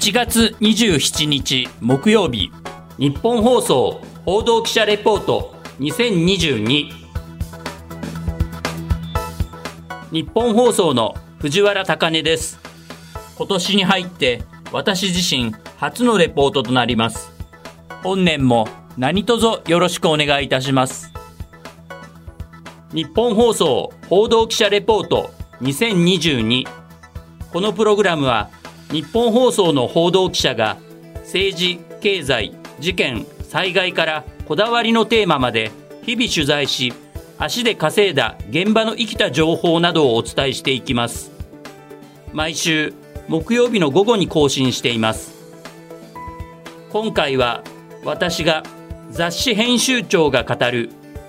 1月27日木曜日、日本放送報道記者レポート2022。日本放送の藤原貴根です。今年に入って私自身初のレポートとなります。本年も何卒よろしくお願いいたします。日本放送報道記者レポート2022。このプログラムは日本放送の報道記者が政治、経済、事件、災害からこだわりのテーマまで日々取材し、足で稼いだ現場の生きた情報などをお伝えしていきます。毎週木曜日の午後に更新しています。今回は私が雑誌編集長が語る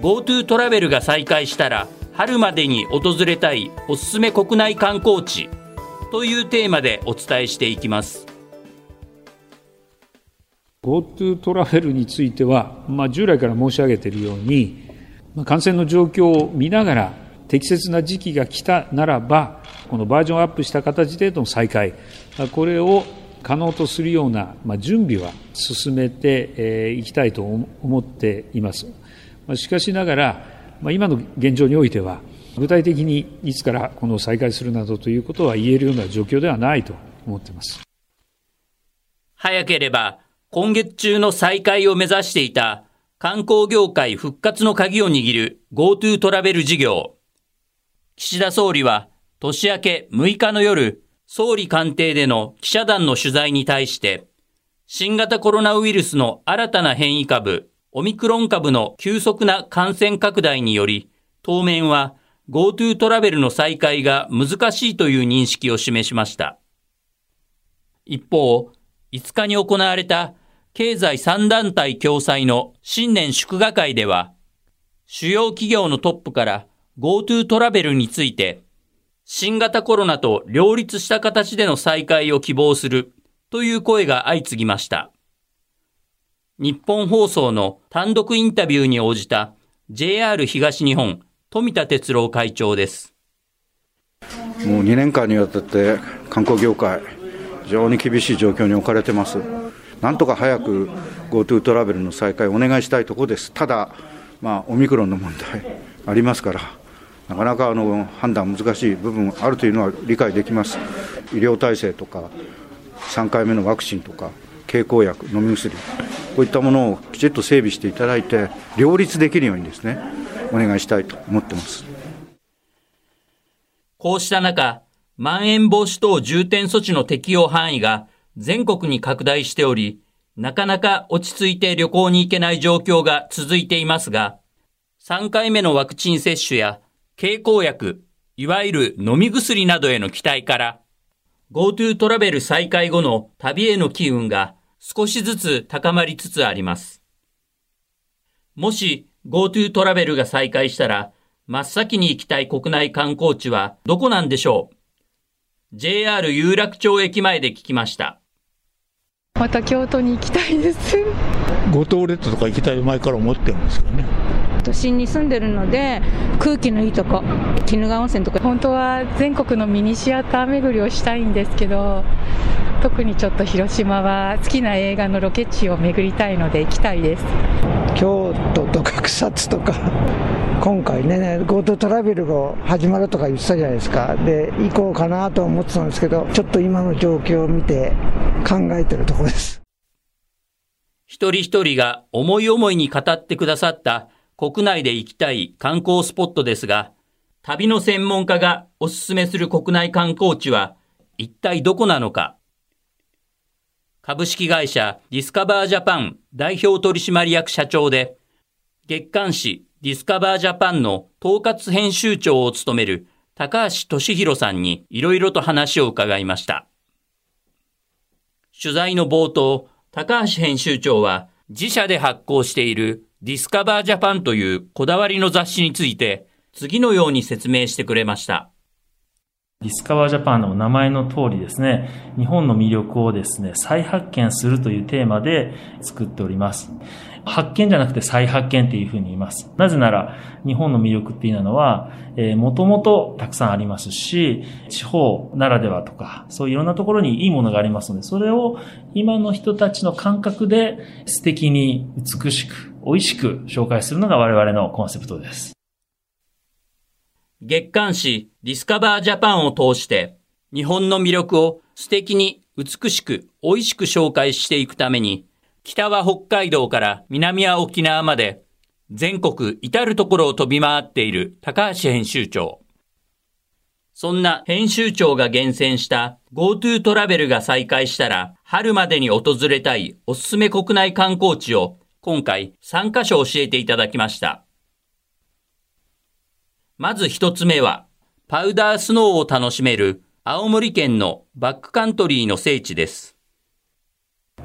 GoTo トラベルが再開したら春までに訪れたいおすすめ国内観光地というテーマでお伝えしていきます。 GoTo トラベルについては、従来から申し上げているように、感染の状況を見ながら適切な時期が来たならば、このバージョンアップした形での再開、これを可能とするような準備は進めていきたいと思っています。しかしながら、今の現状においては具体的にいつからこの再開するなどということは言えるような状況ではないと思っています。早ければ今月中の再開を目指していた観光業界復活の鍵を握る GoTo トラベル事業。岸田総理は年明け6日の夜、総理官邸での記者団の取材に対して、新型コロナウイルスの新たな変異株オミクロン株の急速な感染拡大により、当面はGoTo トラベルの再開が難しいという認識を示しました。一方、5日に行われた経済3団体共催の新年祝賀会では、主要企業のトップから GoTo トラベルについて、新型コロナと両立した形での再開を希望するという声が相次ぎました。日本放送の単独インタビューに応じた JR 東日本富田哲郎会長です。もう2年間にわたって観光業界、非常に厳しい状況に置かれてます。なんとか早く GoTo トラベルの再開をお願いしたいところです。ただ、オミクロンの問題ありますから、なかなか判断難しい部分あるというのは理解できます。医療体制とか3回目のワクチンとか経口薬、飲み薬、こういったものをきちっと整備していただいて、両立できるようにですね、お願いしたいと思っています。こうした中、まん延防止等重点措置の適用範囲が全国に拡大しており、なかなか落ち着いて旅行に行けない状況が続いていますが、3回目のワクチン接種や経口薬、いわゆる飲み薬などへの期待から、 GoTo トラベル再開後の旅への機運が少しずつ高まりつつあります。もしGoTo トラベルが再開したら、真っ先に行きたい国内観光地はどこなんでしょう。 JR 有楽町駅前で聞きました。また京都に行きたいです。五島列島とか行きたい、前から思ってるんですけどね。都心に住んでるので、空気のいいとこ、鬼怒川温泉とか。本当は全国のミニシアター巡りをしたいんですけど、特にちょっと広島は好きな映画のロケ地を巡りたいので行きたいです。京都とか草津とか、今回ね GoTo トラベルが始まるとか言ってたじゃないですか。で、行こうかなと思ってたんですけど、ちょっと今の状況を見て考えてるところです。一人一人が思い思いに語ってくださった国内で行きたい観光スポットですが、旅の専門家がおすすめする国内観光地は一体どこなのか。株式会社ディスカバージャパン代表取締役社長で、月刊誌ディスカバージャパンの統括編集長を務める高橋俊博さんにいろいろと話を伺いました。取材の冒頭、高橋編集長は自社で発行しているディスカバージャパンというこだわりの雑誌について、次のように説明してくれました。ディスカバージャパンの名前の通りですね、日本の魅力をですね、再発見するというテーマで作っております。発見じゃなくて再発見っていうふうに言います。なぜなら、日本の魅力っていうのは、もともとたくさんありますし、地方ならではとか、そういういろんなところにいいものがありますので、それを今の人たちの感覚で素敵に美しく、美味しく紹介するのが我々のコンセプトです。月刊誌ディスカバージャパンを通して日本の魅力を素敵に美しく美味しく紹介していくために、北は北海道から南は沖縄まで全国至るところを飛び回っている高橋編集長。そんな編集長が厳選した GoTo トラベルが再開したら春までに訪れたいおすすめ国内観光地を今回3カ所教えていただきました。まず一つ目は、パウダースノーを楽しめる青森県のバックカントリーの聖地です。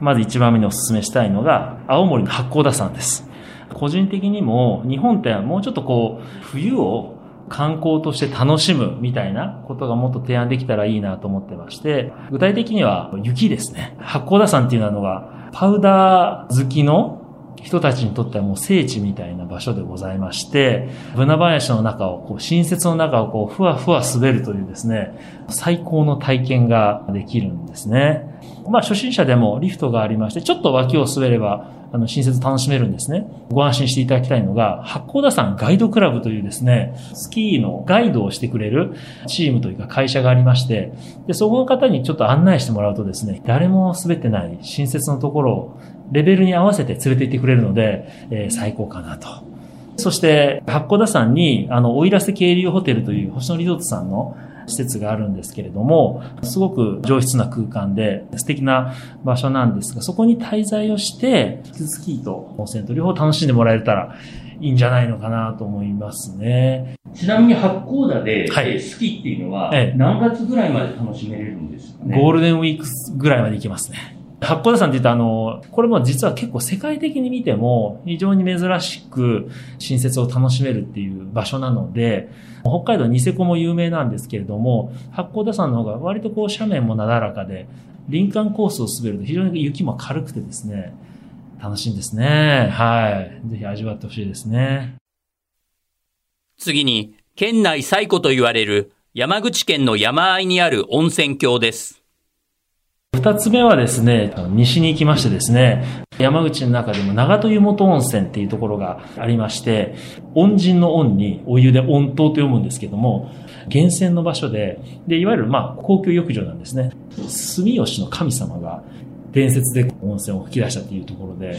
まず一番目にお勧めしたいのが、青森の八甲田山です。個人的にも、日本ってもうちょっと冬を観光として楽しむみたいなことがもっと提案できたらいいなと思ってまして、具体的には雪ですね。八甲田山っていうのは、パウダー好きの人たちにとってはもう聖地みたいな場所でございまして、ブナ林の中を、新雪の中をふわふわ滑るというですね、最高の体験ができるんですね。まあ初心者でもリフトがありまして、ちょっと脇を滑れば、新雪楽しめるんですね。ご安心していただきたいのが、八甲田山ガイドクラブというですね、スキーのガイドをしてくれるチームというか会社がありまして、で、そこの方にちょっと案内してもらうとですね、誰も滑ってない新雪のところをレベルに合わせて連れて行ってくれるので、最高かなと。そして、八甲田山に、奥入瀬渓流ホテルという星野リゾートさんの施設があるんですけれども、すごく上質な空間で素敵な場所なんですが、そこに滞在をして、スキーと温泉と両方楽しんでもらえたらいいんじゃないのかなと思いますね。ちなみに八甲田で、スキーっていうのは、何月ぐらいまで楽しめれるんですかね。ゴールデンウィークぐらいまで行けますね。八甲田山って言ったらこれも実は結構世界的に見ても非常に珍しく新雪を楽しめるっていう場所なので、北海道ニセコも有名なんですけれども、八甲田山の方が割と斜面もなだらかで、林間コースを滑ると非常に雪も軽くてですね、楽しいんですね。はい。ぜひ味わってほしいですね。次に、県内最古と言われる山口県の山あいにある温泉郷です。二つ目はですね、西に行きましてですね、山口の中でも長戸湯本温泉っていうところがありまして、恩人の恩にお湯で温湯と読むんですけども、源泉の場所で、いわゆる公共浴場なんですね。住吉の神様が伝説で温泉を吹き出したっていうところで、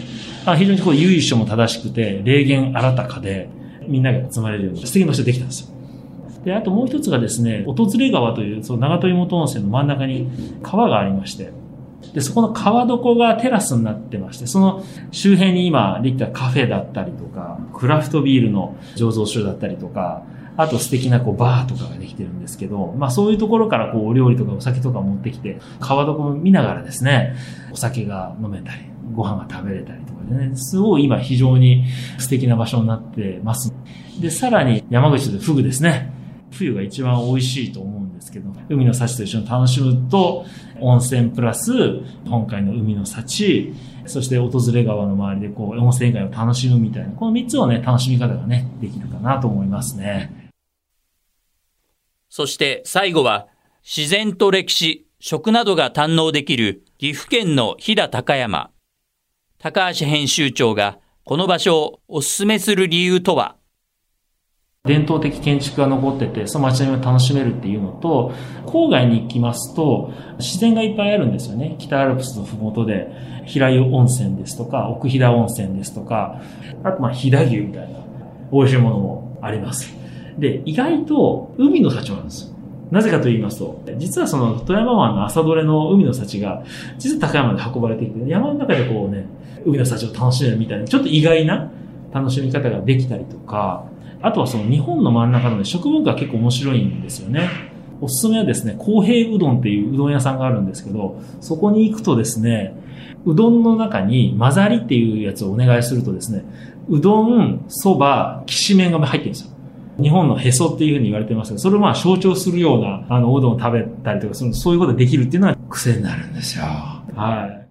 非常に由緒も正しくて、霊言新たかで、みんなが集まれるような素敵な場所でできたんですよ。で、あともう一つがですね、おとずれ川という、その長戸湯本温泉の真ん中に川がありまして、で、そこの川床がテラスになってまして、その周辺に今できたカフェだったりとか、クラフトビールの醸造所だったりとか、あと素敵なバーとかができてるんですけど、そういうところからお料理とかお酒とか持ってきて、川床を見ながらですね、お酒が飲めたり、ご飯が食べれたりとかでね、すごい今非常に素敵な場所になってます。で、さらに山口でフグですね。冬が一番美味しいと思うんですけど、海の幸と一緒に楽しむと、温泉プラス、今回の海の幸、そして訪れ川の周りで温泉以外を楽しむみたいな、この3つをね、楽しみ方がね、できるかなと思いますね。そして最後は、自然と歴史、食などが堪能できる岐阜県の飛騨高山。高橋編集長がこの場所をおすすめする理由とは、伝統的建築が残ってて、その街並みを楽しめるっていうのと、郊外に行きますと、自然がいっぱいあるんですよね。北アルプスのふもとで、平湯温泉ですとか、奥飛騨温泉ですとか、あと飛騨牛みたいな、美味しいものもあります。で、意外と海の幸なんですよ。なぜかと言いますと、実はその富山湾の朝どれの海の幸が、実は高山で運ばれてきて、山の中で海の幸を楽しめるみたいな、ちょっと意外な楽しみ方ができたりとか、あとはその日本の真ん中の食文化が結構面白いんですよね。おすすめはですね、公平うどんっていううどん屋さんがあるんですけど、そこに行くとですね、うどんの中に混ざりっていうやつをお願いするとですね、うどん、そば、きしめんが入ってるんですよ。日本のへそっていうふうに言われてますけど、それをまあ象徴するようなおうどんを食べたりとか、そういうことができるっていうのは癖になるんですよ。はい。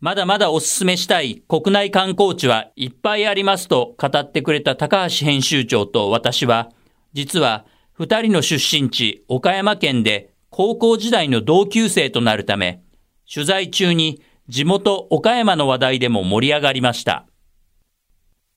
まだまだおすすめしたい国内観光地はいっぱいありますと語ってくれた高橋編集長と私は、実は2人の出身地岡山県で高校時代の同級生となるため、取材中に地元岡山の話題でも盛り上がりました。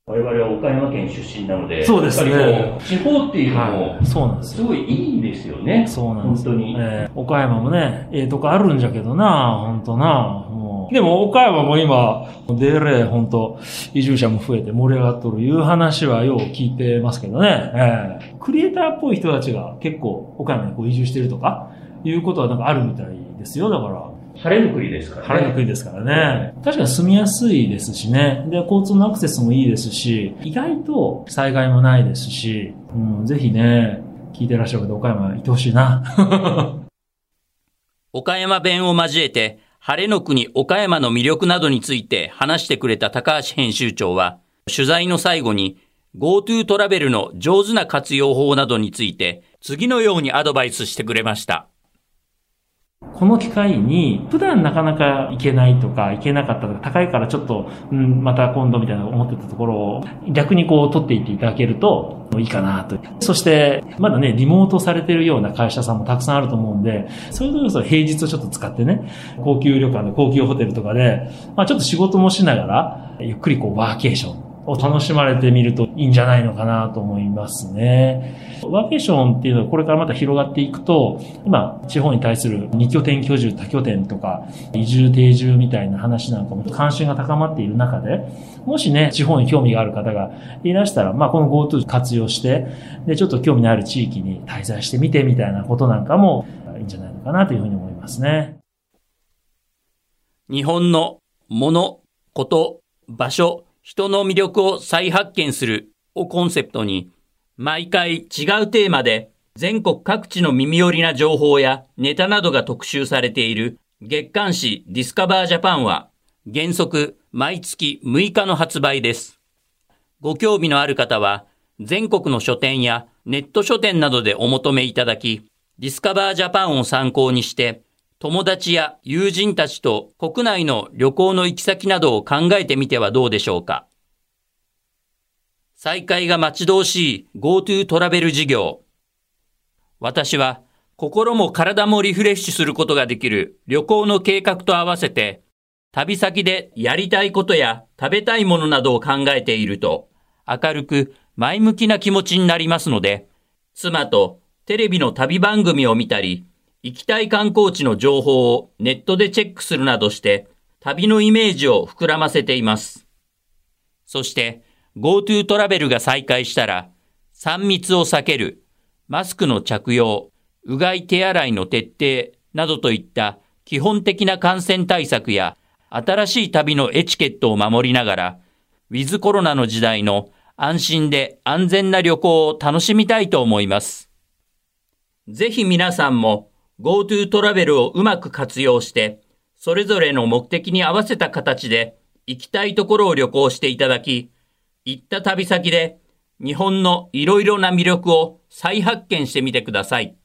我々は岡山県出身なので、そうですね。地方っていうのも、そうなんです。すごいいいんですよね。そうなんです。本当に。岡山もね、とこあるんじゃけどな、本当な。もうでも岡山も今、デレ本当移住者も増えて盛り上がっとるいう話はよう聞いてますけどね。クリエイターっぽい人たちが結構岡山にこう移住してるとかいうことはなんかあるみたいですよ。だから。晴れの国ですからね。晴れの国ですからね。確かに住みやすいですしね。で、交通のアクセスもいいですし、意外と災害もないですし、ぜひね、聞いてらっしゃる方、岡山行ってほしいな。岡山弁を交えて、晴れの国岡山の魅力などについて話してくれた高橋編集長は、取材の最後に GoTo トラベルの上手な活用法などについて、次のようにアドバイスしてくれました。この機会に、普段なかなか行けないとか、行けなかったとか、高いからちょっと、また今度みたいな思ってたところを、逆にこう、取っていっていただけると、いいかなと。そして、まだね、リモートされてるような会社さんもたくさんあると思うんで、そういうところこそ平日をちょっと使ってね、高級旅館で、高級ホテルとかで、まあちょっと仕事もしながら、ゆっくりこう、ワーケーションを楽しまれてみるといいんじゃないのかなと思いますね。ワーケーションっていうのはこれからまた広がっていくと、今、地方に対する2拠点居住、多拠点とか、移住定住みたいな話なんかも関心が高まっている中で、もしね、地方に興味がある方がいらしたら、まあこの GoTo 活用して、で、ちょっと興味のある地域に滞在してみてみたいなことなんかもいいんじゃないのかなというふうに思いますね。日本のもの、こと、場所、人の魅力を再発見するをコンセプトに、毎回違うテーマで全国各地の耳寄りな情報やネタなどが特集されている月刊誌ディスカバージャパンは原則毎月6日の発売です。ご興味のある方は全国の書店やネット書店などでお求めいただき、ディスカバージャパンを参考にして友達や友人たちと国内の旅行の行き先などを考えてみてはどうでしょうか。再開が待ち遠しい GoTo トラベル事業。私は心も体もリフレッシュすることができる旅行の計画と合わせて、旅先でやりたいことや食べたいものなどを考えていると、明るく前向きな気持ちになりますので、妻とテレビの旅番組を見たり、行きたい観光地の情報をネットでチェックするなどして、旅のイメージを膨らませています。そして、GoTo トラベルが再開したら、3密を避ける、マスクの着用、うがい手洗いの徹底などといった基本的な感染対策や、新しい旅のエチケットを守りながら、ウィズコロナの時代の安心で安全な旅行を楽しみたいと思います。ぜひ皆さんも、GoTo トラベルをうまく活用して、それぞれの目的に合わせた形で行きたいところを旅行していただき、行った旅先で日本のいろいろな魅力を再発見してみてください。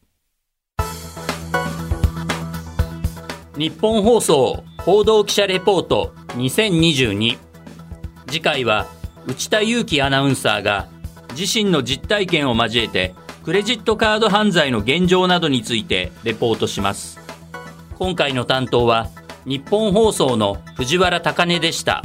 日本放送報道記者レポート2022。次回は内田裕樹アナウンサーが自身の実体験を交えて、クレジットカード犯罪の現状などについてレポートします。今回の担当は日本放送の藤原貴音でした。